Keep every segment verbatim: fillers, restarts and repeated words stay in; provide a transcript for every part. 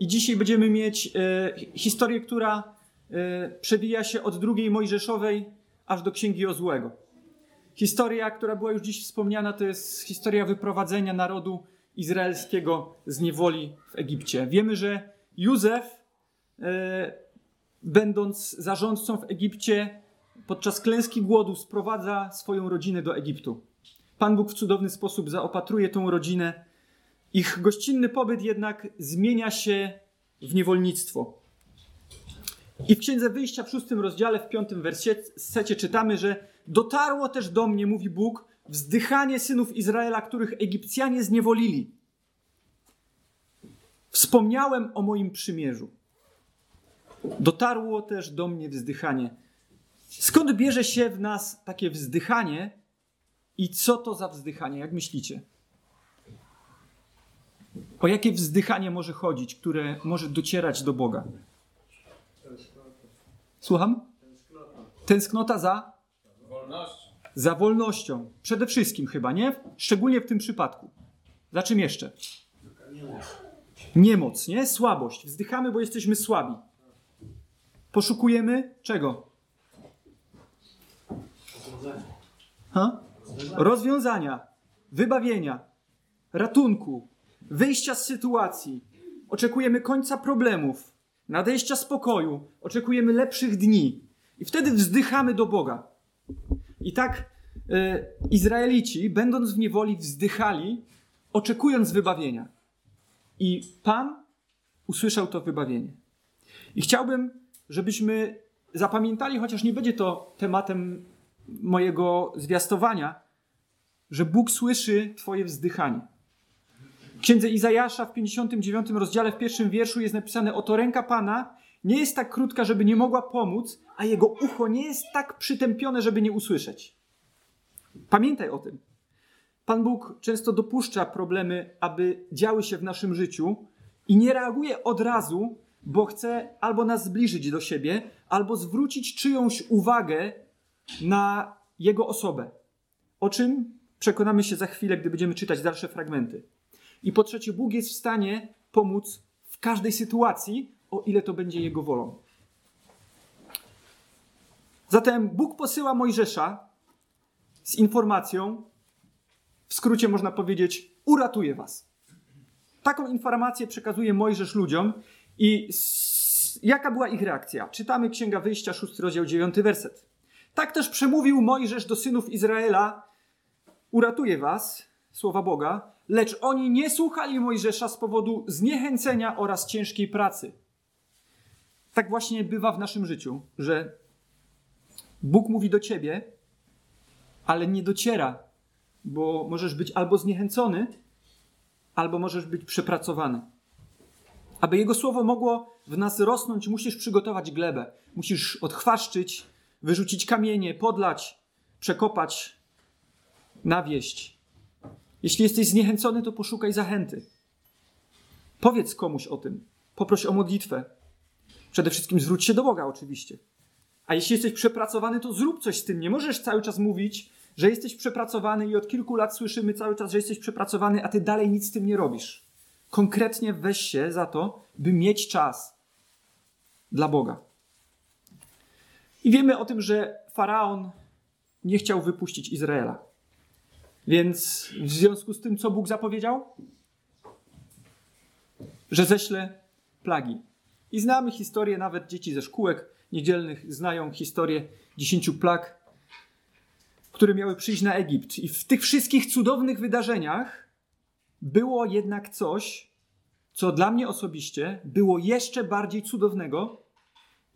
I dzisiaj będziemy mieć e, historię, która e, przewija się od drugiej Mojżeszowej aż do Księgi Ozłego. Historia, która była już dziś wspomniana, to jest historia wyprowadzenia narodu izraelskiego z niewoli w Egipcie. Wiemy, że Józef, e, będąc zarządcą w Egipcie, podczas klęski głodu sprowadza swoją rodzinę do Egiptu. Pan Bóg w cudowny sposób zaopatruje tą rodzinę. Ich gościnny pobyt jednak zmienia się w niewolnictwo. I w Księdze Wyjścia w szóstym rozdziale, w piątym wersecie czytamy, że dotarło też do mnie, mówi Bóg, wzdychanie synów Izraela, których Egipcjanie zniewolili. Wspomniałem o moim przymierzu. Dotarło też do mnie wzdychanie. Skąd bierze się w nas takie wzdychanie i co to za wzdychanie? Jak myślicie? O jakie wzdychanie może chodzić, które może docierać do Boga? Słucham? Tęsknota za? Za wolnością. Przede wszystkim chyba, nie? Szczególnie w tym przypadku. Za czym jeszcze? Niemoc, nie? Słabość. Wzdychamy, bo jesteśmy słabi. Poszukujemy czego? Ha? Rozwiązania, wybawienia, ratunku, wyjścia z sytuacji. Oczekujemy końca problemów, nadejścia spokoju, oczekujemy lepszych dni. I wtedy wzdychamy do Boga. I tak y, Izraelici, będąc w niewoli, wzdychali, oczekując wybawienia. I Pan usłyszał to wybawienie. I chciałbym, żebyśmy zapamiętali, chociaż nie będzie to tematem mojego zwiastowania, że Bóg słyszy twoje wzdychanie. W Księdze Izajasza w pięćdziesiątym dziewiątym rozdziale w pierwszym wierszu jest napisane: oto ręka Pana nie jest tak krótka, żeby nie mogła pomóc, a Jego ucho nie jest tak przytępione, żeby nie usłyszeć. Pamiętaj o tym. Pan Bóg często dopuszcza problemy, aby działy się w naszym życiu i nie reaguje od razu, bo chce albo nas zbliżyć do siebie, albo zwrócić czyjąś uwagę na Jego osobę. O czym przekonamy się za chwilę, gdy będziemy czytać dalsze fragmenty. I po trzecie, Bóg jest w stanie pomóc w każdej sytuacji, o ile to będzie Jego wolą. Zatem Bóg posyła Mojżesza z informacją, w skrócie można powiedzieć, uratuję was. Taką informację przekazuje Mojżesz ludziom i jaka była ich reakcja? Czytamy Księga Wyjścia, szósty rozdział, dziewiąty werset. Tak też przemówił Mojżesz do synów Izraela: uratuję was, słowa Boga, lecz oni nie słuchali Mojżesza z powodu zniechęcenia oraz ciężkiej pracy. Tak właśnie bywa w naszym życiu, że Bóg mówi do ciebie, ale nie dociera, bo możesz być albo zniechęcony, albo możesz być przepracowany. Aby Jego słowo mogło w nas rosnąć, musisz przygotować glebę. Musisz odchwaszczyć, wyrzucić kamienie, podlać, przekopać, nawieść. Jeśli jesteś zniechęcony, to poszukaj zachęty. Powiedz komuś o tym. Poproś o modlitwę. Przede wszystkim zwróć się do Boga oczywiście. A jeśli jesteś przepracowany, to zrób coś z tym. Nie możesz cały czas mówić, że jesteś przepracowany i od kilku lat słyszymy cały czas, że jesteś przepracowany, a ty dalej nic z tym nie robisz. Konkretnie weź się za to, by mieć czas dla Boga. I wiemy o tym, że Faraon nie chciał wypuścić Izraela. Więc w związku z tym, co Bóg zapowiedział? Że ześle plagi. I znamy historię, nawet dzieci ze szkółek niedzielnych znają historię dziesięciu plag, które miały przyjść na Egipt. I w tych wszystkich cudownych wydarzeniach było jednak coś, co dla mnie osobiście było jeszcze bardziej cudownego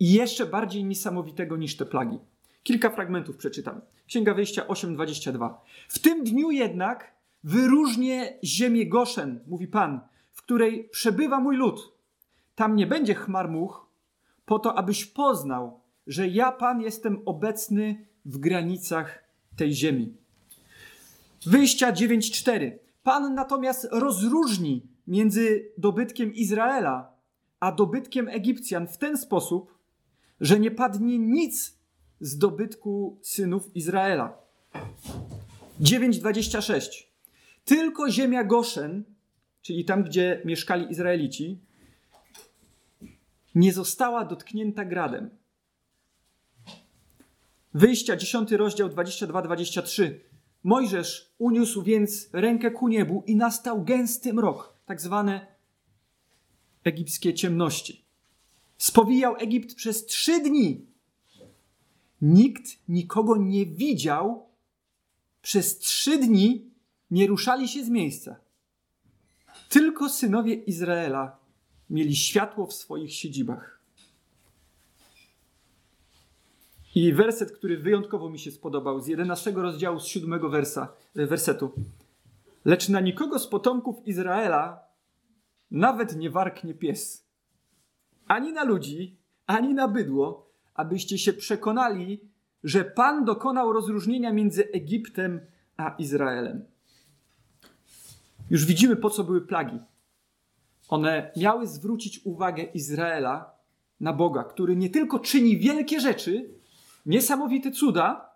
i jeszcze bardziej niesamowitego niż te plagi. Kilka fragmentów przeczytam. Księga Wyjścia osiem dwadzieścia dwa. W tym dniu jednak wyróżnię ziemię Goszen, mówi Pan, w której przebywa mój lud. Tam nie będzie chmar much, po to, abyś poznał, że ja, Pan, jestem obecny w granicach tej ziemi. Wyjścia dziewięć cztery. Pan natomiast rozróżni między dobytkiem Izraela a dobytkiem Egipcjan w ten sposób, że nie padnie nic z dobytku synów Izraela. dziewięć dwadzieścia sześć. Tylko ziemia Goszen, czyli tam, gdzie mieszkali Izraelici, nie została dotknięta gradem. Wyjścia, dziesiąty rozdział, dwadzieścia dwa dwadzieścia trzy. Mojżesz uniósł więc rękę ku niebu i nastał gęsty mrok, tak zwane egipskie ciemności. Spowijał Egipt przez trzy dni. Nikt nikogo nie widział. Przez trzy dni nie ruszali się z miejsca. Tylko synowie Izraela mieli światło w swoich siedzibach. I werset, który wyjątkowo mi się spodobał, z jedenastego rozdziału, z siódmego wersa, wersetu. Lecz na nikogo z potomków Izraela nawet nie warknie pies. Ani na ludzi, ani na bydło, abyście się przekonali, że Pan dokonał rozróżnienia między Egiptem a Izraelem. Już widzimy, po co były plagi. One miały zwrócić uwagę Izraela na Boga, który nie tylko czyni wielkie rzeczy, niesamowite cuda,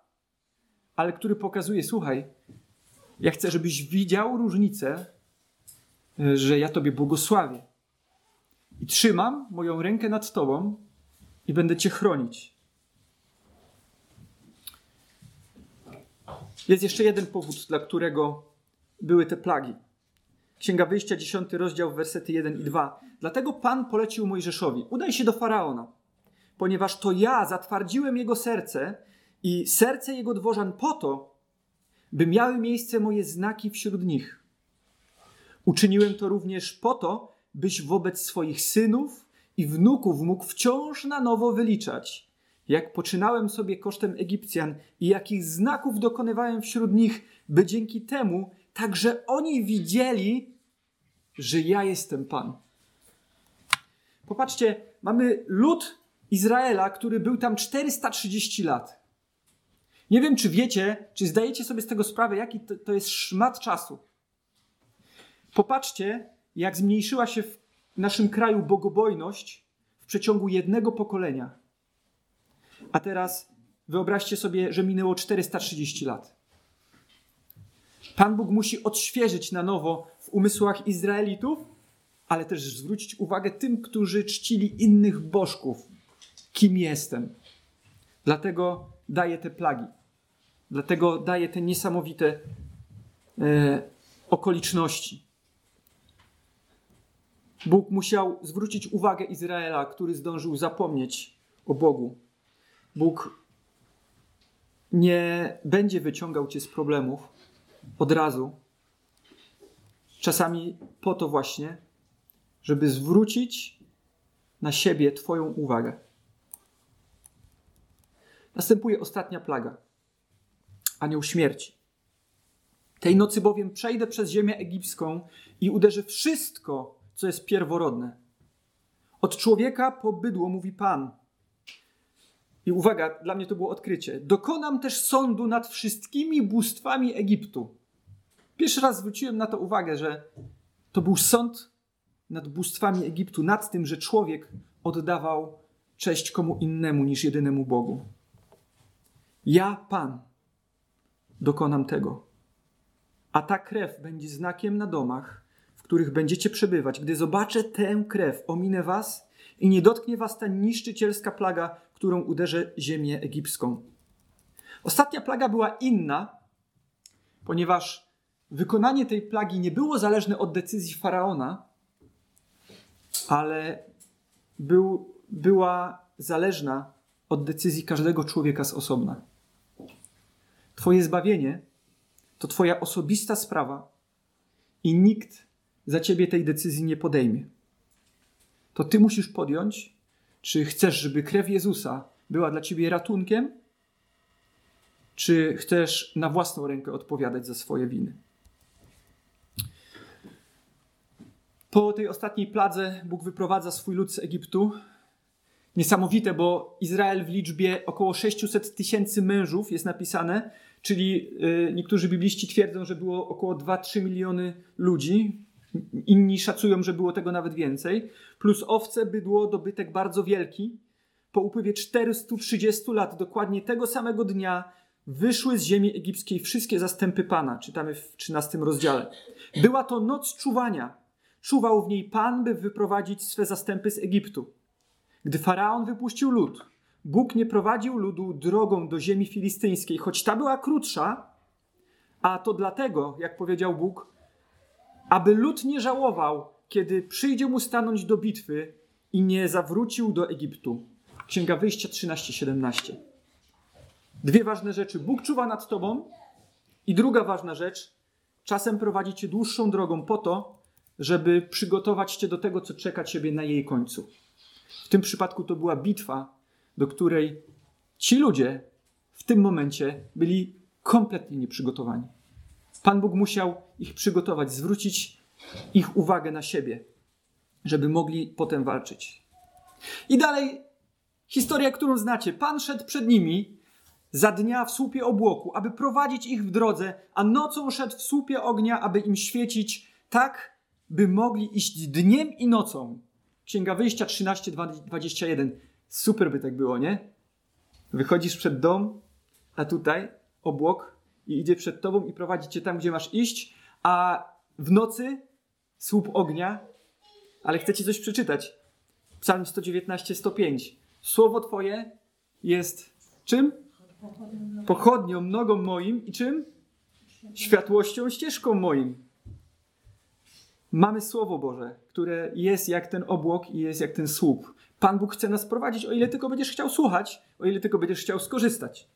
ale który pokazuje, słuchaj, ja chcę, żebyś widział różnicę, że ja Tobie błogosławię. I trzymam moją rękę nad Tobą i będę Cię chronić. Jest jeszcze jeden powód, dla którego były te plagi. Księga Wyjścia, dziesiąty rozdział, wersety jeden i dwa. Dlatego Pan polecił Mojżeszowi: udaj się do Faraona, ponieważ to ja zatwardziłem jego serce i serce jego dworzan po to, by miały miejsce moje znaki wśród nich. Uczyniłem to również po to, byś wobec swoich synów i wnuków mógł wciąż na nowo wyliczać, jak poczynałem sobie kosztem Egipcjan i jakich znaków dokonywałem wśród nich, by dzięki temu także oni widzieli, że ja jestem Pan. Popatrzcie, mamy lud Izraela, który był tam czterysta trzydzieści lat. Nie wiem, czy wiecie, czy zdajecie sobie z tego sprawę, jaki to, to jest szmat czasu. Popatrzcie, jak zmniejszyła się w naszym kraju bogobojność w przeciągu jednego pokolenia. A teraz wyobraźcie sobie, że minęło czterysta trzydzieści lat. Pan Bóg musi odświeżyć na nowo w umysłach Izraelitów, ale też zwrócić uwagę tym, którzy czcili innych bożków. Kim jestem? Dlatego daje te plagi. Dlatego daje te niesamowite e, okoliczności. Bóg musiał zwrócić uwagę Izraela, który zdążył zapomnieć o Bogu. Bóg nie będzie wyciągał cię z problemów od razu. Czasami po to właśnie, żeby zwrócić na siebie Twoją uwagę. Następuje ostatnia plaga. Anioł śmierci. Tej nocy bowiem przejdę przez ziemię egipską i uderzę wszystko, co jest pierworodne. Od człowieka po bydło, mówi Pan. I uwaga, dla mnie to było odkrycie. Dokonam też sądu nad wszystkimi bóstwami Egiptu. Pierwszy raz zwróciłem na to uwagę, że to był sąd nad bóstwami Egiptu, nad tym, że człowiek oddawał cześć komu innemu niż jedynemu Bogu. Ja, Pan, dokonam tego. A ta krew będzie znakiem na domach, w których będziecie przebywać. Gdy zobaczę tę krew, ominę was i nie dotknie was ta niszczycielska plaga, którą uderzę ziemię egipską. Ostatnia plaga była inna, ponieważ wykonanie tej plagi nie było zależne od decyzji Faraona, ale był, była zależna od decyzji każdego człowieka z osobna. Twoje zbawienie to twoja osobista sprawa i nikt za ciebie tej decyzji nie podejmie. To ty musisz podjąć, czy chcesz, żeby krew Jezusa była dla ciebie ratunkiem, czy chcesz na własną rękę odpowiadać za swoje winy. Po tej ostatniej pladze Bóg wyprowadza swój lud z Egiptu. Niesamowite, bo Izrael w liczbie około sześćset tysięcy mężów jest napisane, czyli niektórzy bibliści twierdzą, że było około dwa trzy miliony ludzi. Inni szacują, że było tego nawet więcej. Plus owce, bydło, dobytek bardzo wielki. Po upływie czterystu trzydziestu lat, dokładnie tego samego dnia, wyszły z ziemi egipskiej wszystkie zastępy Pana. Czytamy w trzynastym rozdziale. Była to noc czuwania. Czuwał w niej Pan, by wyprowadzić swe zastępy z Egiptu. Gdy Faraon wypuścił lud, Bóg nie prowadził ludu drogą do ziemi filistyńskiej, choć ta była krótsza, a to dlatego, jak powiedział Bóg, aby lud nie żałował, kiedy przyjdzie mu stanąć do bitwy i nie zawrócił do Egiptu. Księga Wyjścia trzynaście siedemnaście. Dwie ważne rzeczy. Bóg czuwa nad tobą i druga ważna rzecz. Czasem prowadzi cię dłuższą drogą po to, żeby przygotować cię do tego, co czeka ciebie na jej końcu. W tym przypadku to była bitwa, do której ci ludzie w tym momencie byli kompletnie nieprzygotowani. Pan Bóg musiał ich przygotować, zwrócić ich uwagę na siebie, żeby mogli potem walczyć. I dalej historia, którą znacie. Pan szedł przed nimi za dnia w słupie obłoku, aby prowadzić ich w drodze, a nocą szedł w słupie ognia, aby im świecić, tak by mogli iść dniem i nocą. Księga Wyjścia trzynaście dwadzieścia jeden. Super by tak było, nie? Wychodzisz przed dom, a tutaj obłok i idzie przed tobą i prowadzi cię tam, gdzie masz iść, a w nocy słup ognia. Ale chcę ci coś przeczytać. Psalm sto dziewiętnaście, sto pięć. Słowo twoje jest czym? Pochodnią, nogą moim i czym? Światłością, ścieżką moim. Mamy Słowo Boże, które jest jak ten obłok i jest jak ten słup. Pan Bóg chce nas prowadzić, o ile tylko będziesz chciał słuchać, o ile tylko będziesz chciał skorzystać.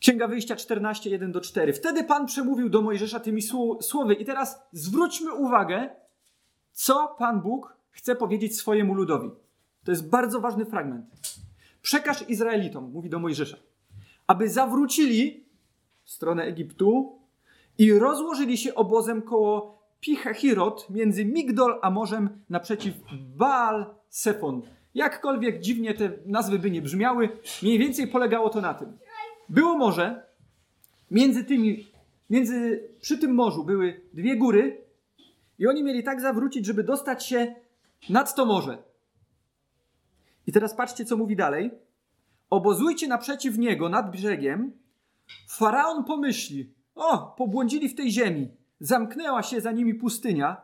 Księga Wyjścia czternaście, jeden do czterech. Wtedy Pan przemówił do Mojżesza tymi słowy. I teraz zwróćmy uwagę, co Pan Bóg chce powiedzieć swojemu ludowi. To jest bardzo ważny fragment. Przekaż Izraelitom, mówi do Mojżesza, aby zawrócili w stronę Egiptu i rozłożyli się obozem koło Pihahirot między Migdol a morzem naprzeciw Baal-Sefon. Jakkolwiek dziwnie te nazwy by nie brzmiały, mniej więcej polegało to na tym. Było morze, między tymi, między, przy tym morzu były dwie góry i oni mieli tak zawrócić, żeby dostać się nad to morze. I teraz patrzcie, co mówi dalej. Obozujcie naprzeciw niego, nad brzegiem. Faraon pomyśli, o, pobłądzili w tej ziemi. Zamknęła się za nimi pustynia.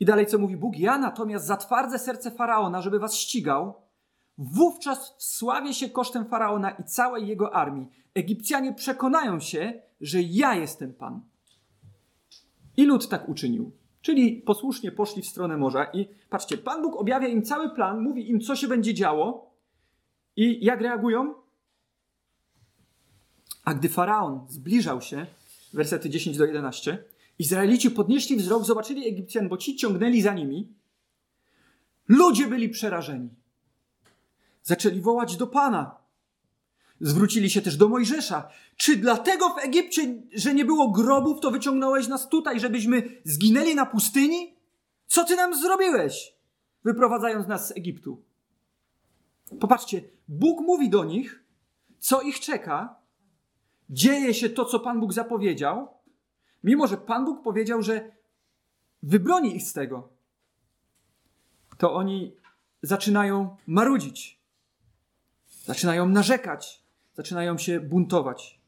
I dalej co mówi Bóg? Ja natomiast zatwardzę serce Faraona, żeby was ścigał. Wówczas wsławię się kosztem Faraona i całej jego armii. Egipcjanie przekonają się, że ja jestem Pan. I lud tak uczynił. Czyli posłusznie poszli w stronę morza i patrzcie, Pan Bóg objawia im cały plan, mówi im, co się będzie działo i jak reagują. A gdy Faraon zbliżał się, wersety dziesięć do jedenastu, Izraelici podnieśli wzrok, zobaczyli Egipcjan, bo ci ciągnęli za nimi. Ludzie byli przerażeni. Zaczęli wołać do Pana. Zwrócili się też do Mojżesza. Czy dlatego w Egipcie, że nie było grobów, to wyciągnąłeś nas tutaj, żebyśmy zginęli na pustyni? Co ty nam zrobiłeś, wyprowadzając nas z Egiptu? Popatrzcie, Bóg mówi do nich, co ich czeka. Dzieje się to, co Pan Bóg zapowiedział, mimo że Pan Bóg powiedział, że wybroni ich z tego. To oni zaczynają marudzić. Zaczynają narzekać. Zaczynają się buntować.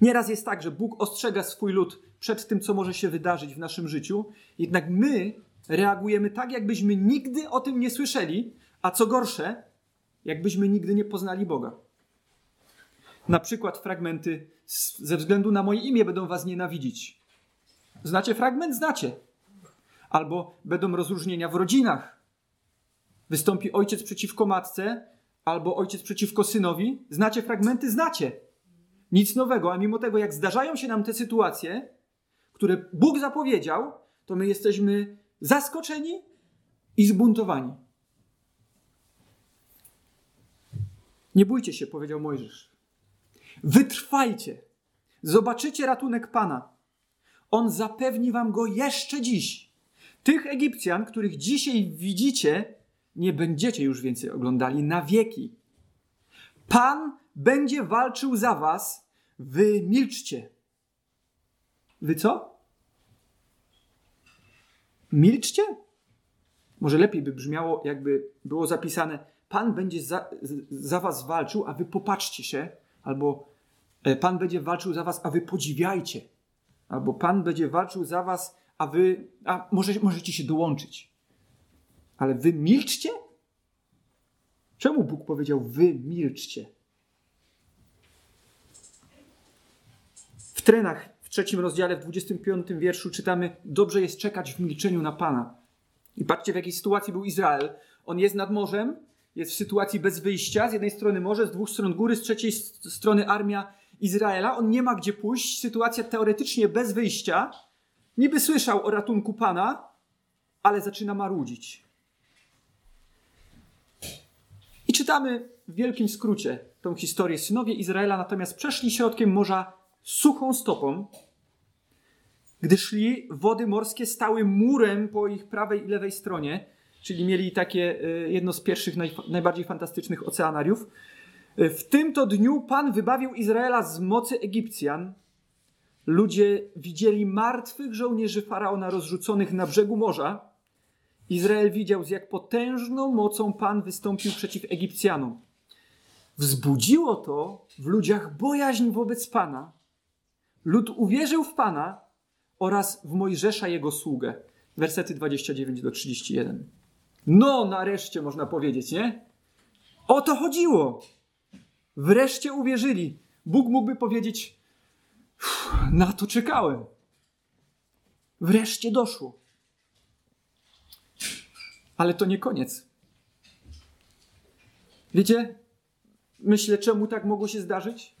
Nieraz jest tak, że Bóg ostrzega swój lud przed tym, co może się wydarzyć w naszym życiu, jednak my reagujemy tak, jakbyśmy nigdy o tym nie słyszeli, a co gorsze, jakbyśmy nigdy nie poznali Boga. Na przykład fragmenty ze względu na moje imię będą was nienawidzić. Znacie fragment? Znacie. Albo będą rozróżnienia w rodzinach. Wystąpi ojciec przeciwko matce, albo ojciec przeciwko synowi. Znacie fragmenty? Znacie. Nic nowego, a mimo tego, jak zdarzają się nam te sytuacje, które Bóg zapowiedział, to my jesteśmy zaskoczeni i zbuntowani. Nie bójcie się, powiedział Mojżesz. Wytrwajcie. Zobaczycie ratunek Pana. On zapewni wam go jeszcze dziś. Tych Egipcjan, których dzisiaj widzicie, nie będziecie już więcej oglądali na wieki. Pan będzie walczył za was. Wy milczcie. Wy co? Milczcie? Może lepiej by brzmiało, jakby było zapisane: Pan będzie za, za was walczył, a wy popatrzcie się. Albo Pan będzie walczył za was, a wy podziwiajcie. Albo Pan będzie walczył za was, a wy... A może, możecie się dołączyć. ale wy milczcie? Czemu Bóg powiedział wy milczcie? W Trenach, w trzecim rozdziale, w dwudziestym piątym wierszu czytamy: dobrze jest czekać w milczeniu na Pana. I patrzcie, w jakiej sytuacji był Izrael. On jest nad morzem, jest w sytuacji bez wyjścia. Z jednej strony morze, z dwóch stron góry, z trzeciej strony armia Izraela. On nie ma gdzie pójść. Sytuacja teoretycznie bez wyjścia. Niby słyszał o ratunku Pana, ale zaczyna marudzić. I czytamy w wielkim skrócie tą historię. Synowie Izraela natomiast przeszli środkiem morza suchą stopą. Gdy szli, wody morskie stały murem po ich prawej i lewej stronie, czyli mieli takie jedno z pierwszych, najbardziej fantastycznych oceanariów. W tym to dniu Pan wybawił Izraela z mocy Egipcjan. Ludzie widzieli martwych żołnierzy Faraona rozrzuconych na brzegu morza. Izrael widział, z jak potężną mocą Pan wystąpił przeciw Egipcjanom. Wzbudziło to w ludziach bojaźń wobec Pana. Lud uwierzył w Pana oraz w Mojżesza jego sługę. Wersety dwadzieścia dziewięć do trzydziestu jeden. No, nareszcie można powiedzieć, nie? O to chodziło! Wreszcie uwierzyli. Bóg mógłby powiedzieć: na to czekałem. Wreszcie doszło. Ale to nie koniec. Wiecie, myślę, czemu tak mogło się zdarzyć?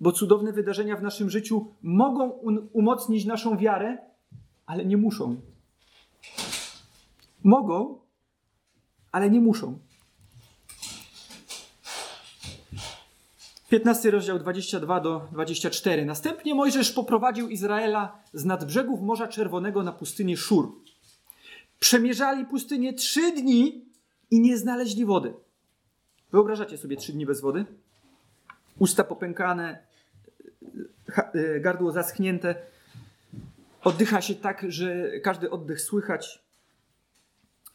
Bo cudowne wydarzenia w naszym życiu mogą umocnić naszą wiarę, ale nie muszą. Mogą, ale nie muszą. piętnasty rozdział dwadzieścia dwa do dwudziestu czterech. Następnie Mojżesz poprowadził Izraela z nad brzegów Morza Czerwonego na pustynię Szur. Przemierzali pustynię trzy dni i nie znaleźli wody. Wyobrażacie sobie trzy dni bez wody? Usta popękane, gardło zaschnięte. Oddycha się tak, że każdy oddech słychać.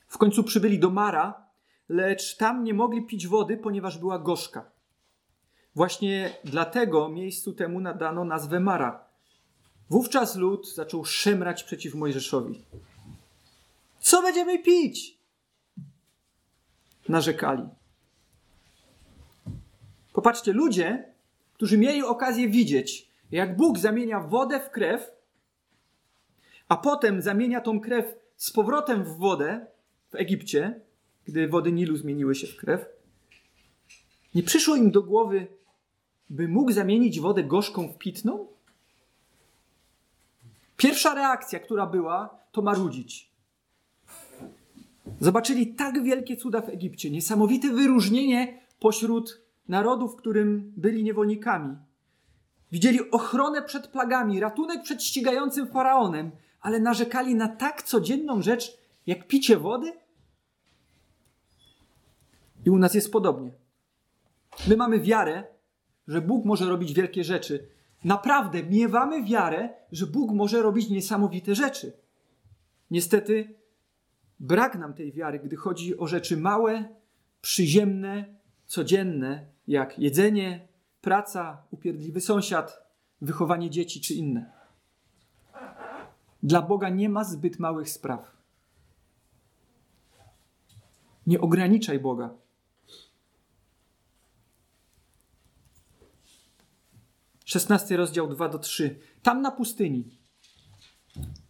W końcu przybyli do Mara, lecz tam nie mogli pić wody, ponieważ była gorzka. Właśnie dlatego miejscu temu nadano nazwę Mara. Wówczas lud zaczął szemrać przeciw Mojżeszowi. Co będziemy pić? Narzekali. Popatrzcie, ludzie, którzy mieli okazję widzieć, jak Bóg zamienia wodę w krew, a potem zamienia tą krew z powrotem w wodę w Egipcie, gdy wody Nilu zmieniły się w krew, nie przyszło im do głowy, by mógł zamienić wodę gorzką w pitną? Pierwsza reakcja, która była, to marudzić. Zobaczyli tak wielkie cuda w Egipcie, niesamowite wyróżnienie pośród narodów, którym byli niewolnikami. Widzieli ochronę przed plagami, ratunek przed ścigającym faraonem, ale narzekali na tak codzienną rzecz, jak picie wody? I u nas jest podobnie. My mamy wiarę, że Bóg może robić wielkie rzeczy. Naprawdę miewamy wiarę, że Bóg może robić niesamowite rzeczy. Niestety brak nam tej wiary, gdy chodzi o rzeczy małe, przyziemne, codzienne, jak jedzenie, praca, upierdliwy sąsiad, wychowanie dzieci czy inne. Dla Boga nie ma zbyt małych spraw. Nie ograniczaj Boga. szesnasty rozdział dwa do trzech. Tam na pustyni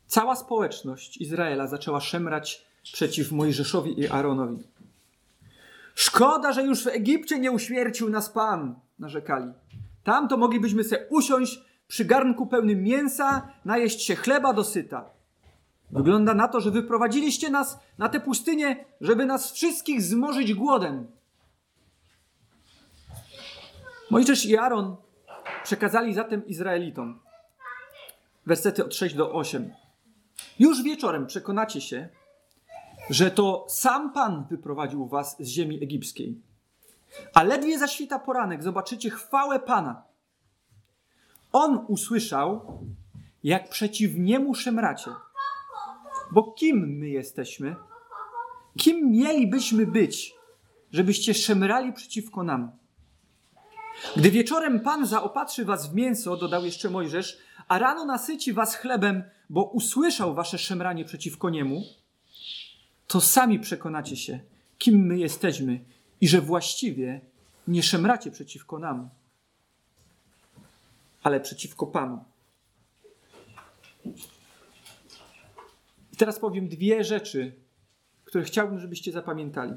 cała społeczność Izraela zaczęła szemrać przeciw Mojżeszowi i Aaronowi. Szkoda, że już w Egipcie nie uśmiercił nas Pan, narzekali. Tam to moglibyśmy se usiąść przy garnku pełnym mięsa, najeść się chleba do syta. Wygląda na to, że wyprowadziliście nas na tę pustynię, żeby nas wszystkich zmorzyć głodem. Mojżesz i Aaron przekazali zatem Izraelitom. Wersety od sześć do ośmiu. Już wieczorem przekonacie się, że to sam Pan wyprowadził was z ziemi egipskiej. A ledwie zaświta poranek, zobaczycie chwałę Pana. On usłyszał, jak przeciw niemu szemracie. Bo kim my jesteśmy? Kim mielibyśmy być, żebyście szemrali przeciwko nam? Gdy wieczorem Pan zaopatrzy was w mięso, dodał jeszcze Mojżesz, a rano nasyci was chlebem, bo usłyszał wasze szemranie przeciwko niemu, to sami przekonacie się, kim my jesteśmy i że właściwie nie szemracie przeciwko nam, ale przeciwko Panu. I teraz powiem dwie rzeczy, które chciałbym, żebyście zapamiętali.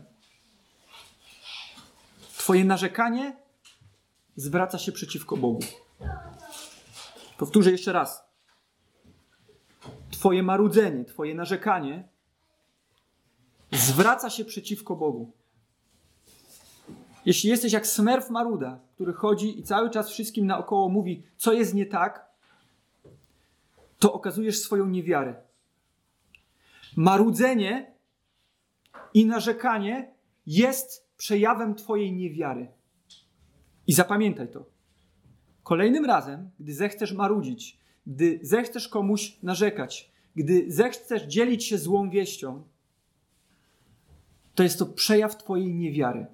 Twoje narzekanie zwraca się przeciwko Bogu. Powtórzę jeszcze raz. Twoje marudzenie, twoje narzekanie zwraca się przeciwko Bogu. Jeśli jesteś jak smerf maruda, który chodzi i cały czas wszystkim naokoło mówi, co jest nie tak, to okazujesz swoją niewiarę. Marudzenie i narzekanie jest przejawem twojej niewiary. I zapamiętaj to. Kolejnym razem, gdy zechcesz marudzić, gdy zechcesz komuś narzekać, gdy zechcesz dzielić się złą wieścią, to jest to przejaw twojej niewiary.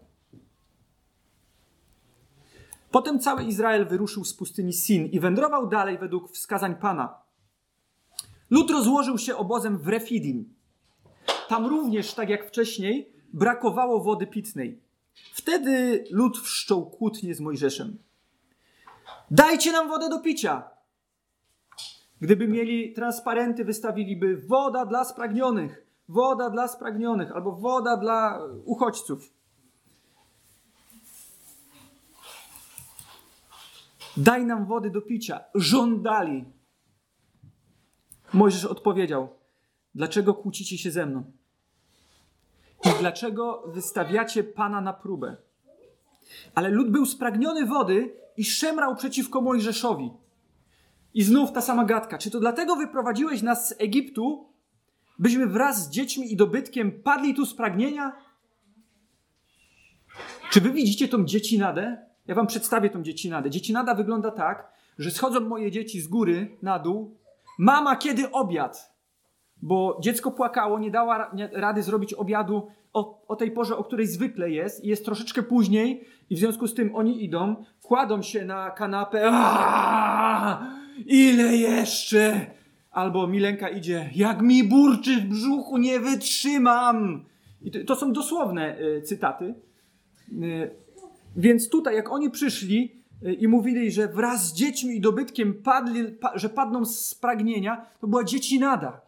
Potem cały Izrael wyruszył z pustyni Sin i wędrował dalej według wskazań Pana. Lud rozłożył się obozem w Refidim. Tam również, tak jak wcześniej, brakowało wody pitnej. Wtedy lud wszczął kłótnię z Mojżeszem. Dajcie nam wodę do picia! Gdyby mieli transparenty, wystawiliby woda dla spragnionych, woda dla spragnionych albo woda dla uchodźców. Daj nam wody do picia. Żądali. Mojżesz odpowiedział: dlaczego kłócicie się ze mną? I dlaczego wystawiacie Pana na próbę? Ale lud był spragniony wody i szemrał przeciwko Mojżeszowi. I znów ta sama gadka. Czy to dlatego wyprowadziłeś nas z Egiptu, byśmy wraz z dziećmi i dobytkiem padli tu z pragnienia? Czy wy widzicie tą dziecinadę? Ja wam przedstawię tą dziecinadę. Dziecinada wygląda tak, że schodzą moje dzieci z góry na dół. Mama, kiedy obiad? Bo dziecko płakało, nie dała rady zrobić obiadu o, o tej porze, o której zwykle jest. I jest troszeczkę później i w związku z tym oni idą, kładą się na kanapę. Aaaa, ile jeszcze? Albo Milenka idzie, jak mi burczy w brzuchu, nie wytrzymam. I to, to są dosłowne y, cytaty. Y, więc tutaj, jak oni przyszli y, i mówili, że wraz z dziećmi i dobytkiem padli, pa, że padną z pragnienia, to była dziecinada.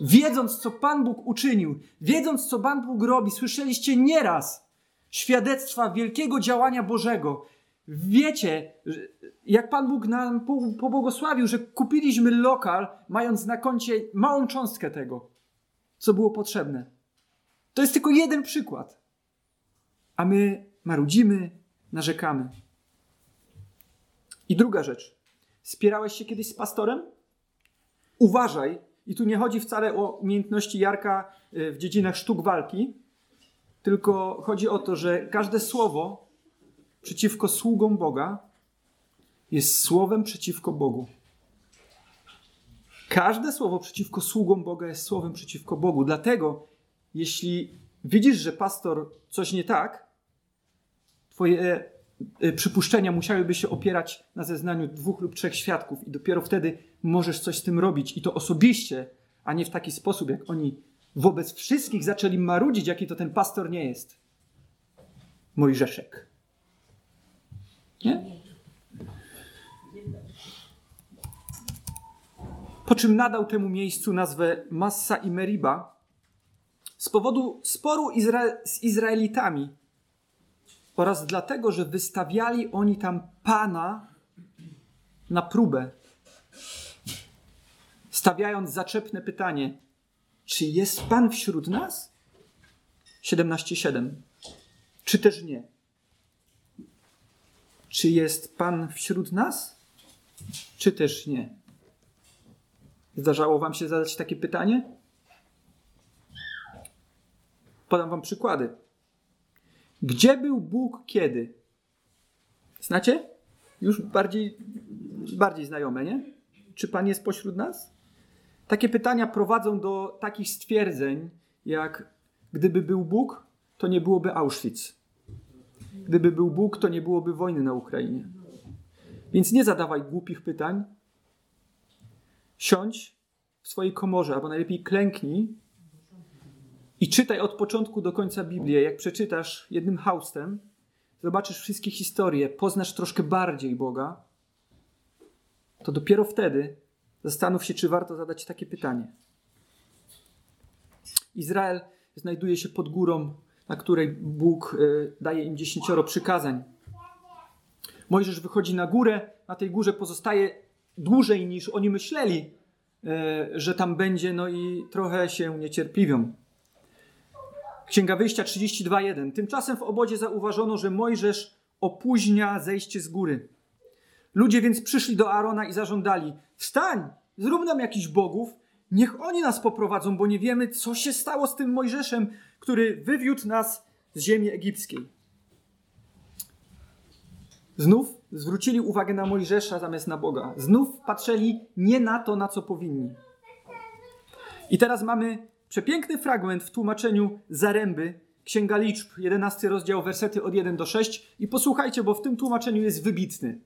Wiedząc, co Pan Bóg uczynił, wiedząc, co Pan Bóg robi, słyszeliście nieraz świadectwa wielkiego działania Bożego. Wiecie, jak Pan Bóg nam pobłogosławił, że kupiliśmy lokal, mając na koncie małą cząstkę tego, co było potrzebne. To jest tylko jeden przykład. A my marudzimy, narzekamy. I druga rzecz. Spierałeś się kiedyś z pastorem? Uważaj, i tu nie chodzi wcale o umiejętności Jarka w dziedzinach sztuk walki, tylko chodzi o to, że każde słowo przeciwko sługom Boga jest słowem przeciwko Bogu. Każde słowo przeciwko sługom Boga jest słowem przeciwko Bogu. Dlatego, jeśli widzisz, że pastor coś nie tak, twoje przypuszczenia musiałyby się opierać na zeznaniu dwóch lub trzech świadków i dopiero wtedy możesz coś z tym robić i to osobiście, a nie w taki sposób, jak oni wobec wszystkich zaczęli marudzić, jaki to ten pastor nie jest. Mojżeszek. Nie? Po czym nadał temu miejscu nazwę Massa i Meriba z powodu sporu Izra- z Izraelitami oraz dlatego, że wystawiali oni tam Pana na próbę, stawiając zaczepne pytanie, czy jest Pan wśród nas? siedemnaście siedem. Czy też nie? Czy jest Pan wśród nas? Czy też nie? Zdarzało wam się zadać takie pytanie? Podam wam przykłady. Gdzie był Bóg kiedy? Znacie? Już bardziej, bardziej znajome, nie? Czy Pan jest pośród nas? Takie pytania prowadzą do takich stwierdzeń, jak gdyby był Bóg, to nie byłoby Auschwitz. Gdyby był Bóg, to nie byłoby wojny na Ukrainie. Więc nie zadawaj głupich pytań. Siądź w swojej komorze, albo najlepiej klęknij I czytaj od początku do końca Biblię. Jak przeczytasz jednym haustem, zobaczysz wszystkie historie, poznasz troszkę bardziej Boga, to dopiero wtedy zastanów się, czy warto zadać takie pytanie. Izrael znajduje się pod górą, na której Bóg daje im dziesięcioro przykazań. Mojżesz wychodzi na górę, na tej górze pozostaje dłużej niż oni myśleli, że tam będzie, no i trochę się niecierpliwią. Księga Wyjścia trzydzieści dwa jeden. Tymczasem w obozie zauważono, że Mojżesz opóźnia zejście z góry. Ludzie więc przyszli do Aarona i zażądali: wstań, zrób nam jakichś bogów, niech oni nas poprowadzą, bo nie wiemy, co się stało z tym Mojżeszem, który wywiódł nas z ziemi egipskiej. Znów zwrócili uwagę na Mojżesza zamiast na Boga. Znów patrzyli nie na to, na co powinni. I teraz mamy przepiękny fragment w tłumaczeniu Zaręby, Księga Liczb, jedenasty rozdział, wersety od pierwszego do szóstego. I posłuchajcie, bo w tym tłumaczeniu jest wybitny.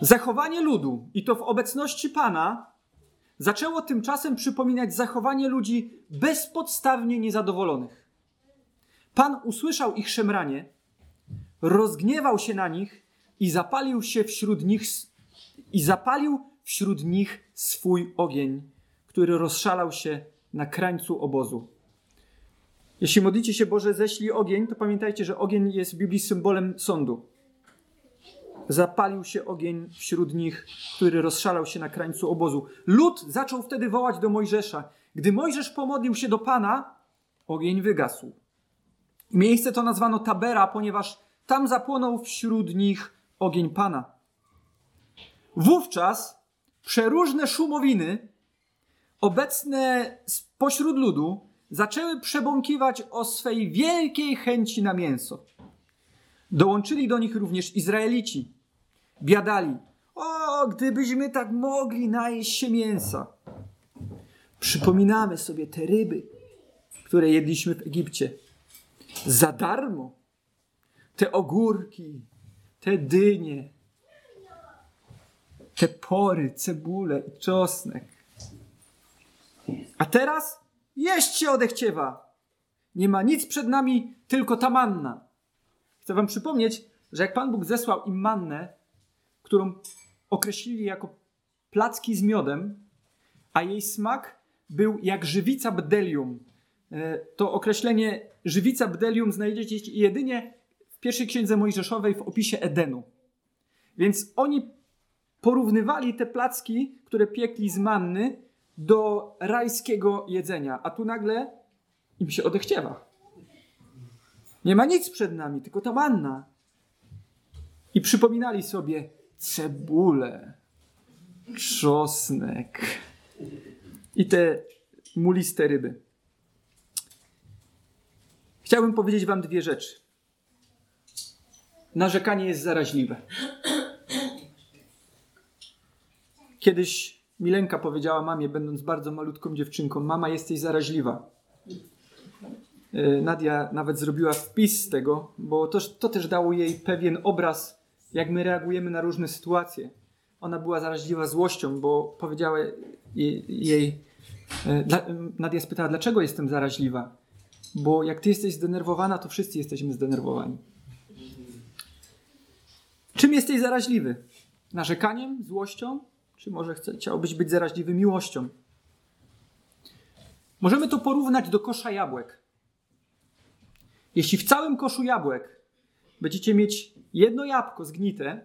Zachowanie ludu, i to w obecności Pana, zaczęło tymczasem przypominać zachowanie ludzi bezpodstawnie niezadowolonych. Pan usłyszał ich szemranie, rozgniewał się na nich i zapalił się wśród nich i zapalił wśród nich swój ogień, który rozszalał się na krańcu obozu. Jeśli modlicie się: Boże, ześlij ogień, to pamiętajcie, że ogień jest w Biblii symbolem sądu. Zapalił się ogień wśród nich, który rozszalał się na krańcu obozu. Lud zaczął wtedy wołać do Mojżesza. Gdy Mojżesz pomodlił się do Pana, ogień wygasł. Miejsce to nazwano Tabera, ponieważ tam zapłonął wśród nich ogień Pana. Wówczas przeróżne szumowiny obecne spośród ludu zaczęły przebąkiwać o swej wielkiej chęci na mięso. Dołączyli do nich również Izraelici. Biadali: o, gdybyśmy tak mogli najeść się mięsa. Przypominamy sobie te ryby, które jedliśmy w Egipcie. Za darmo. Te ogórki, te dynie, te pory, cebulę i czosnek. A teraz jeść się odechciewa. Nie ma nic przed nami, tylko ta manna. Chcę wam przypomnieć, że jak Pan Bóg zesłał im mannę, którą określili jako placki z miodem, a jej smak był jak żywica bdelium. To określenie żywica bdelium znajdziecie jedynie w pierwszej Księdze Mojżeszowej w opisie Edenu. Więc oni porównywali te placki, które piekli z manny, do rajskiego jedzenia. A tu nagle im się odechciewa. Nie ma nic przed nami, tylko ta manna. I przypominali sobie cebulę, czosnek i te muliste ryby. Chciałbym powiedzieć wam dwie rzeczy. Narzekanie jest zaraźliwe. Kiedyś Milenka powiedziała mamie, będąc bardzo malutką dziewczynką: mama, jesteś zaraźliwa. Nadia nawet zrobiła wpis z tego, bo to, to też dało jej pewien obraz, jak my reagujemy na różne sytuacje. Ona była zaraźliwa złością, bo powiedziała jej, jej Nadia spytała: dlaczego jestem zaraźliwa? Bo jak ty jesteś zdenerwowana, to wszyscy jesteśmy zdenerwowani. Czym jesteś zaraźliwy? Narzekaniem? Złością? Czy może chciałbyś być zaraźliwy miłością? Możemy to porównać do kosza jabłek. Jeśli w całym koszu jabłek będziecie mieć jedno jabłko zgnite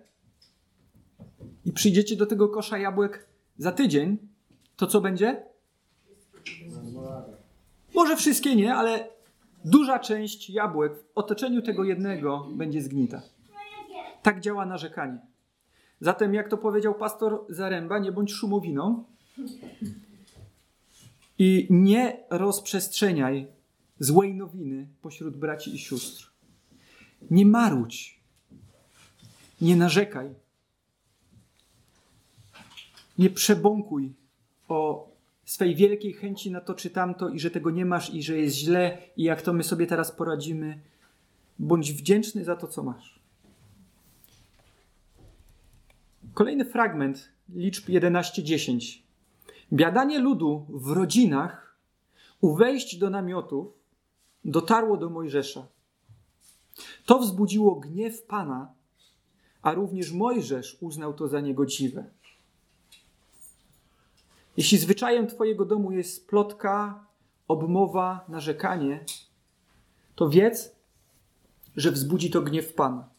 i przyjdziecie do tego kosza jabłek za tydzień, to co będzie? Może wszystkie nie, ale duża część jabłek w otoczeniu tego jednego będzie zgnita. Tak działa narzekanie. Zatem, jak to powiedział pastor Zaręba, nie bądź szumowiną i nie rozprzestrzeniaj złej nowiny pośród braci i sióstr. Nie marudź. Nie narzekaj. Nie przebąkuj o swej wielkiej chęci na to czy tamto i że tego nie masz i że jest źle i jak to my sobie teraz poradzimy. Bądź wdzięczny za to, co masz. Kolejny fragment, Liczb jedenaście dziesięć. Biadanie ludu w rodzinach u wejść do namiotów dotarło do Mojżesza. To wzbudziło gniew Pana, a również Mojżesz uznał to za niegodziwe. Jeśli zwyczajem twojego domu jest plotka, obmowa, narzekanie, to wiedz, że wzbudzi to gniew Pana.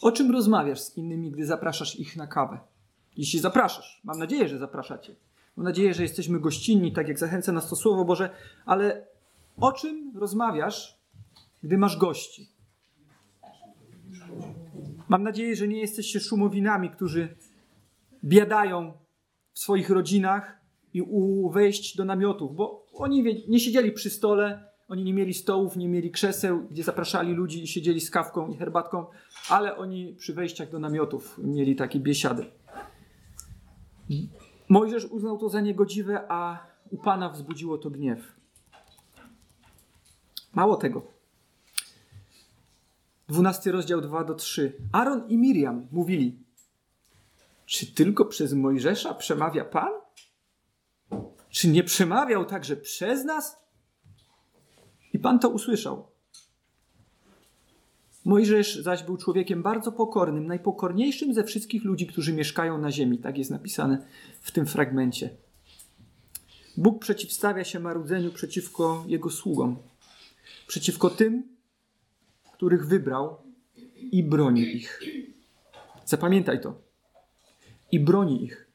O czym rozmawiasz z innymi, gdy zapraszasz ich na kawę? Jeśli zapraszasz, mam nadzieję, że zapraszacie. Mam nadzieję, że jesteśmy gościnni, tak jak zachęca nas to Słowo Boże, ale o czym rozmawiasz, gdy masz gości? Mam nadzieję, że nie jesteście szumowinami, którzy biadają w swoich rodzinach i u wejść do namiotów, bo oni nie siedzieli przy stole, oni nie mieli stołów, nie mieli krzeseł, gdzie zapraszali ludzi i siedzieli z kawką i herbatką, ale oni przy wejściach do namiotów mieli takie biesiady. Mojżesz uznał to za niegodziwe, a u Pana wzbudziło to gniew. Mało tego. dwunasty rozdział dwa do trzech. Aaron i Miriam mówili: czy tylko przez Mojżesza przemawia Pan? Czy nie przemawiał także przez nas? I Pan to usłyszał. Mojżesz zaś był człowiekiem bardzo pokornym, najpokorniejszym ze wszystkich ludzi, którzy mieszkają na ziemi. Tak jest napisane w tym fragmencie. Bóg przeciwstawia się marudzeniu przeciwko Jego sługom, przeciwko tym, których wybrał, i broni ich. Zapamiętaj to. I broni ich.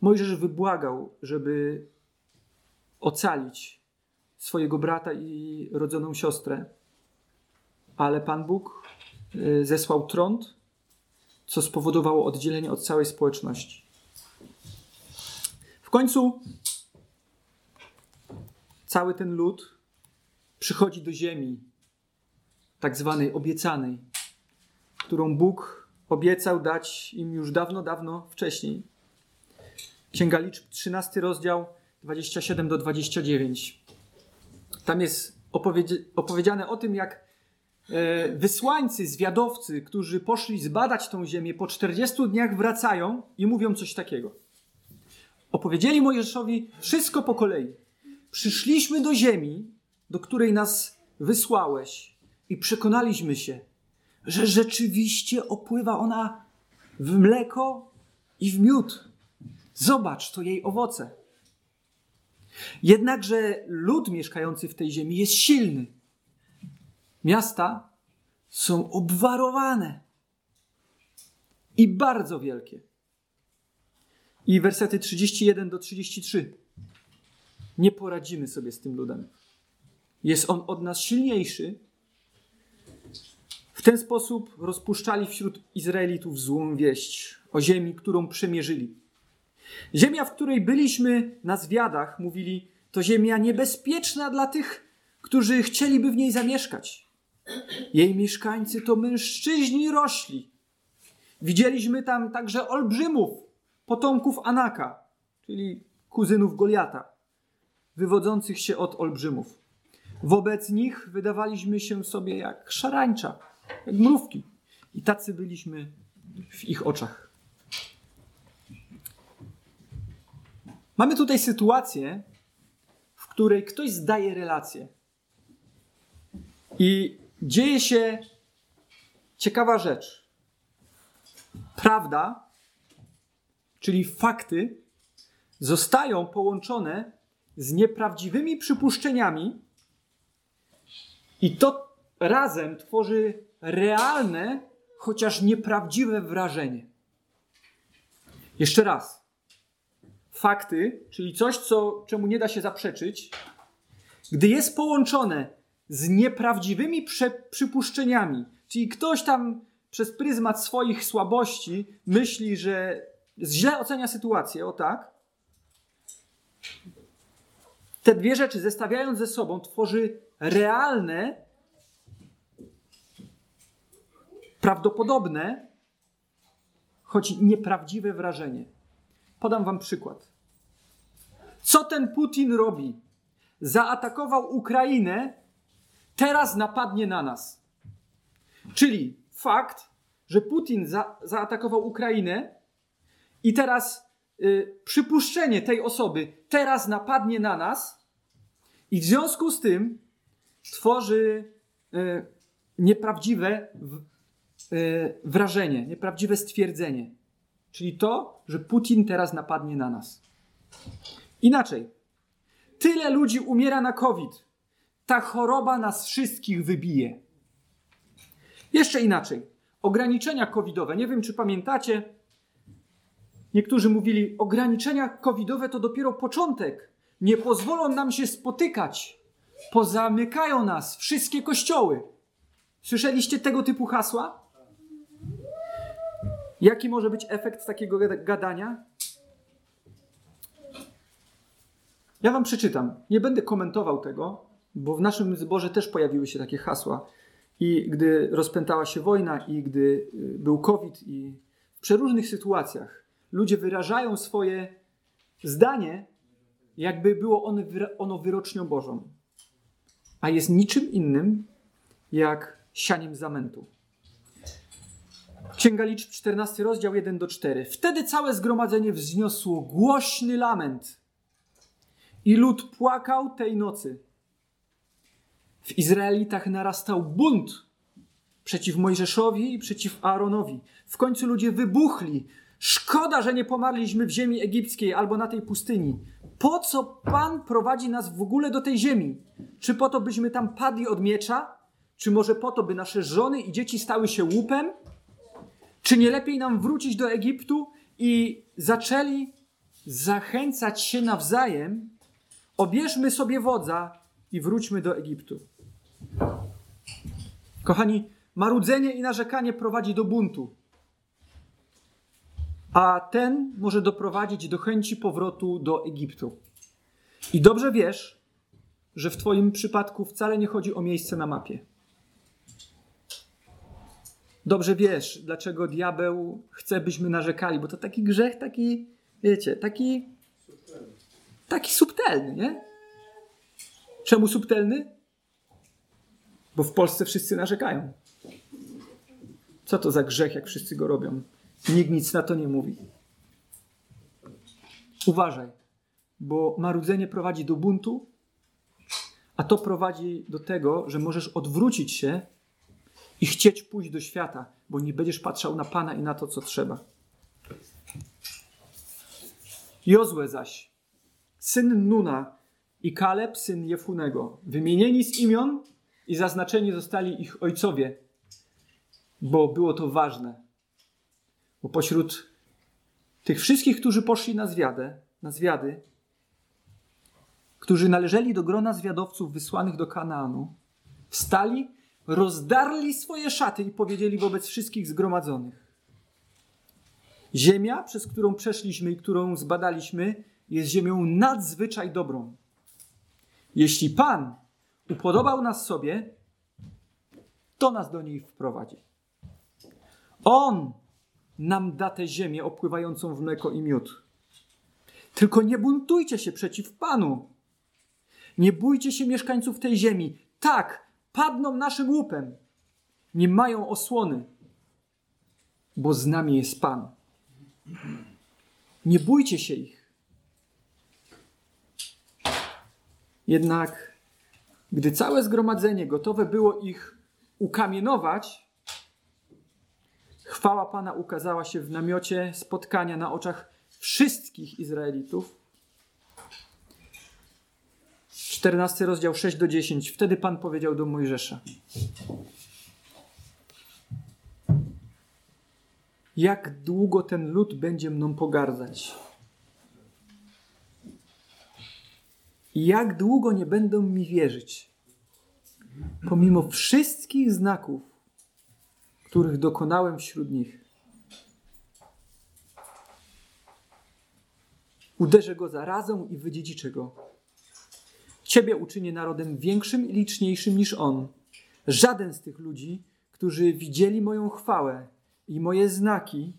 Mojżesz wybłagał, żeby ocalić swojego brata i rodzoną siostrę, ale Pan Bóg zesłał trąd, co spowodowało oddzielenie od całej społeczności. W końcu cały ten lud przychodzi do ziemi tak zwanej obiecanej, którą Bóg obiecał dać im już dawno, dawno wcześniej. Księga Liczb, trzynasty rozdział, dwudziesty siódmy do dwudziestego dziewiątego. Tam jest opowiedzi- opowiedziane o tym, jak e, wysłańcy, zwiadowcy, którzy poszli zbadać tą ziemię, po czterdziestu dniach wracają i mówią coś takiego. Opowiedzieli Mojżeszowi wszystko po kolei. Przyszliśmy do ziemi, do której nas wysłałeś, i przekonaliśmy się, że rzeczywiście opływa ona w mleko i w miód. Zobacz, to jej owoce. Jednakże lud mieszkający w tej ziemi jest silny. Miasta są obwarowane i bardzo wielkie. I wersety trzydziesty pierwszy do trzydziestego trzeciego. Nie poradzimy sobie z tym ludem. Jest on od nas silniejszy. W ten sposób rozpuszczali wśród Izraelitów złą wieść o ziemi, którą przemierzyli. Ziemia, w której byliśmy na zwiadach, mówili, to ziemia niebezpieczna dla tych, którzy chcieliby w niej zamieszkać. Jej mieszkańcy to mężczyźni rośli. Widzieliśmy tam także olbrzymów, potomków Anaka, czyli kuzynów Goliata, wywodzących się od olbrzymów. Wobec nich wydawaliśmy się sobie jak szarańcza, jak mrówki. I tacy byliśmy w ich oczach. Mamy tutaj sytuację, w której ktoś zdaje relację. I dzieje się ciekawa rzecz. Prawda, czyli fakty, zostają połączone z nieprawdziwymi przypuszczeniami i to razem tworzy realne, chociaż nieprawdziwe wrażenie. Jeszcze raz. Fakty, czyli coś, co, czemu nie da się zaprzeczyć, gdy jest połączone z nieprawdziwymi prze- przypuszczeniami, czyli ktoś tam przez pryzmat swoich słabości myśli, że źle ocenia sytuację, o tak, te dwie rzeczy zestawiając ze sobą tworzy realne, prawdopodobne, choć nieprawdziwe wrażenie. Podam wam przykład. Co ten Putin robi? Zaatakował Ukrainę, teraz napadnie na nas. Czyli fakt, że Putin za- zaatakował Ukrainę i teraz y, przypuszczenie tej osoby teraz napadnie na nas i w związku z tym tworzy y, nieprawdziwe w, y, wrażenie, nieprawdziwe stwierdzenie. Czyli to, że Putin teraz napadnie na nas. Inaczej. Tyle ludzi umiera na COVID. Ta choroba nas wszystkich wybije. Jeszcze inaczej. Ograniczenia covidowe. Nie wiem, czy pamiętacie. Niektórzy mówili, ograniczenia covidowe to dopiero początek. Nie pozwolą nam się spotykać. Pozamykają nas wszystkie kościoły. Słyszeliście tego typu hasła? Jaki może być efekt takiego gadania? Ja wam przeczytam. Nie będę komentował tego, bo w naszym zborze też pojawiły się takie hasła. I gdy rozpętała się wojna, i gdy był COVID, i w przeróżnych sytuacjach ludzie wyrażają swoje zdanie, jakby było ono wyrocznią Bożą. A jest niczym innym, jak sianiem zamętu. Księga Liczb, czternasty rozdział, jeden do czterech. Wtedy całe zgromadzenie wzniosło głośny lament i lud płakał tej nocy. W Izraelitach narastał bunt przeciw Mojżeszowi i przeciw Aaronowi. W końcu ludzie wybuchli. Szkoda, że nie pomarliśmy w ziemi egipskiej albo na tej pustyni. Po co Pan prowadzi nas w ogóle do tej ziemi? Czy po to, byśmy tam padli od miecza? Czy może po to, by nasze żony i dzieci stały się łupem? Czy nie lepiej nam wrócić do Egiptu? I zaczęli zachęcać się nawzajem. Obierzmy sobie wodza i wróćmy do Egiptu. Kochani, marudzenie i narzekanie prowadzi do buntu. A ten może doprowadzić do chęci powrotu do Egiptu. I dobrze wiesz, że w twoim przypadku wcale nie chodzi o miejsce na mapie. Dobrze wiesz, dlaczego diabeł chce, byśmy narzekali, bo to taki grzech, taki, wiecie, taki subtelny, taki subtelny, nie? Czemu subtelny? Bo w Polsce wszyscy narzekają. Co to za grzech, jak wszyscy go robią? Nikt nic na to nie mówi. Uważaj, bo marudzenie prowadzi do buntu, a to prowadzi do tego, że możesz odwrócić się i chcieć pójść do świata, bo nie będziesz patrzał na Pana i na to, co trzeba. Jozue zaś, syn Nuna i Kaleb, syn Jefunego, wymienieni z imion i zaznaczeni zostali ich ojcowie, bo było to ważne. Bo pośród tych wszystkich, którzy poszli na zwiadę, na zwiady, którzy należeli do grona zwiadowców wysłanych do Kanaanu, wstali, rozdarli swoje szaty i powiedzieli wobec wszystkich zgromadzonych: ziemia, przez którą przeszliśmy i którą zbadaliśmy, jest ziemią nadzwyczaj dobrą. Jeśli Pan upodobał nas sobie, to nas do niej wprowadzi. On nam da tę ziemię opływającą w mleko i miód. Tylko nie buntujcie się przeciw Panu. Nie bójcie się mieszkańców tej ziemi. Tak, padną naszym łupem. Nie mają osłony, bo z nami jest Pan. Nie bójcie się ich. Jednak gdy całe zgromadzenie gotowe było ich ukamienować, chwała Pana ukazała się w namiocie spotkania na oczach wszystkich Izraelitów. czternasty rozdział, sześć do dziesięć. Wtedy Pan powiedział do Mojżesza: jak długo ten lud będzie mną pogardzać? I jak długo nie będą mi wierzyć? Pomimo wszystkich znaków, których dokonałem wśród nich. Uderzę go zarazą i wydziedziczę go. Ciebie uczynię narodem większym i liczniejszym niż on. Żaden z tych ludzi, którzy widzieli moją chwałę i moje znaki,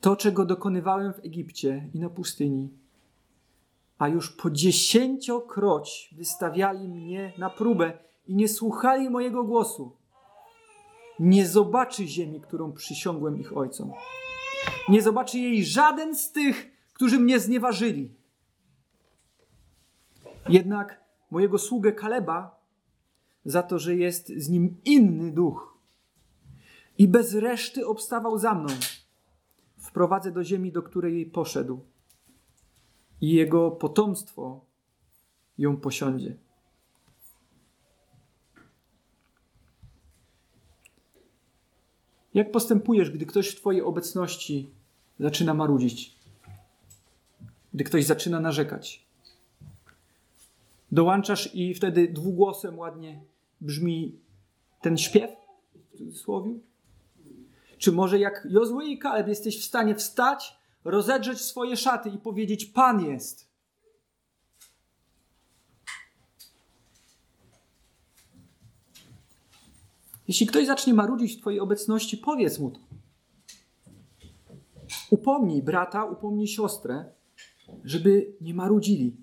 to czego dokonywałem w Egipcie i na pustyni, a już po dziesięciokroć wystawiali mnie na próbę i nie słuchali mojego głosu, nie zobaczy ziemi, którą przysiągłem ich ojcom. Nie zobaczy jej żaden z tych, którzy mnie znieważyli. Jednak mojego sługę Kaleba za to, że jest z nim inny duch i bez reszty obstawał za mną, wprowadzę do ziemi, do której poszedł, i jego potomstwo ją posiądzie. Jak postępujesz, gdy ktoś w twojej obecności zaczyna marudzić? Gdy ktoś zaczyna narzekać? Dołączasz i wtedy dwugłosem ładnie brzmi ten śpiew, w cudzysłowie? Czy może jak Jozue i Kaleb jesteś w stanie wstać, rozedrzeć swoje szaty i powiedzieć: Pan jest. Jeśli ktoś zacznie marudzić w twojej obecności, powiedz mu to. Upomnij brata, upomnij siostrę, żeby nie marudzili.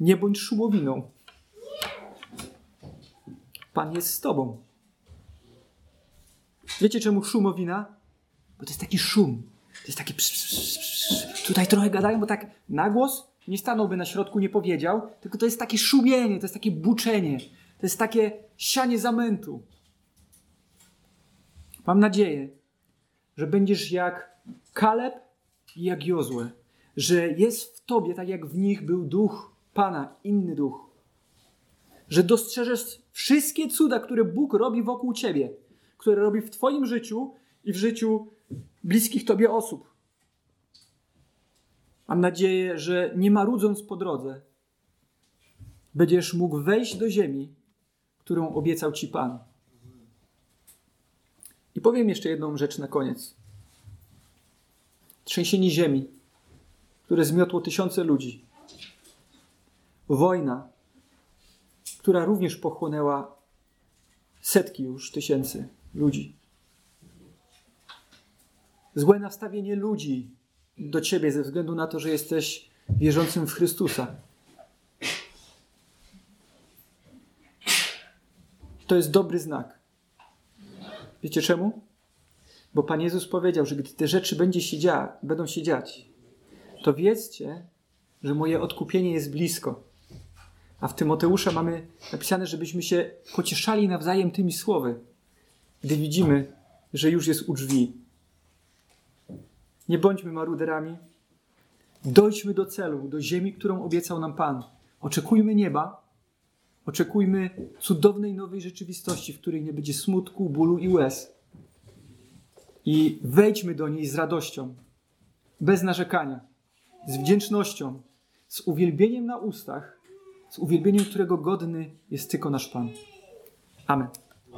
Nie bądź szumowiną. Pan jest z tobą. Wiecie, czemu szumowina? Bo to jest taki szum. To jest taki psz, psz, psz, psz. Tutaj trochę gadają, bo tak na głos nie stanąłby na środku, nie powiedział, tylko to jest takie szumienie, to jest takie buczenie. To jest takie sianie zamętu. Mam nadzieję, że będziesz jak Kaleb i jak Jozue, że jest w tobie, tak jak w nich był duch Pana, inny duch. Że dostrzeżesz wszystkie cuda, które Bóg robi wokół ciebie, które robi w twoim życiu i w życiu bliskich tobie osób. Mam nadzieję, że nie marudząc po drodze, będziesz mógł wejść do ziemi, którą obiecał ci Pan. I powiem jeszcze jedną rzecz na koniec. Trzęsienie ziemi, które zmiotło tysiące ludzi. Wojna, która również pochłonęła setki już tysięcy ludzi. Złe nastawienie ludzi do ciebie ze względu na to, że jesteś wierzącym w Chrystusa. To jest dobry znak. Wiecie czemu? Bo Pan Jezus powiedział, że gdy te rzeczy będzie się dzia- będą się dziać, to wiedzcie, że moje odkupienie jest blisko. A w Tymoteusza mamy napisane, żebyśmy się pocieszali nawzajem tymi słowy, gdy widzimy, że już jest u drzwi. Nie bądźmy maruderami. Dojdźmy do celu, do ziemi, którą obiecał nam Pan. Oczekujmy nieba. Oczekujmy cudownej nowej rzeczywistości, w której nie będzie smutku, bólu i łez. I wejdźmy do niej z radością, bez narzekania, z wdzięcznością, z uwielbieniem na ustach, z uwielbieniem, którego godny jest tylko nasz Pan. Amen.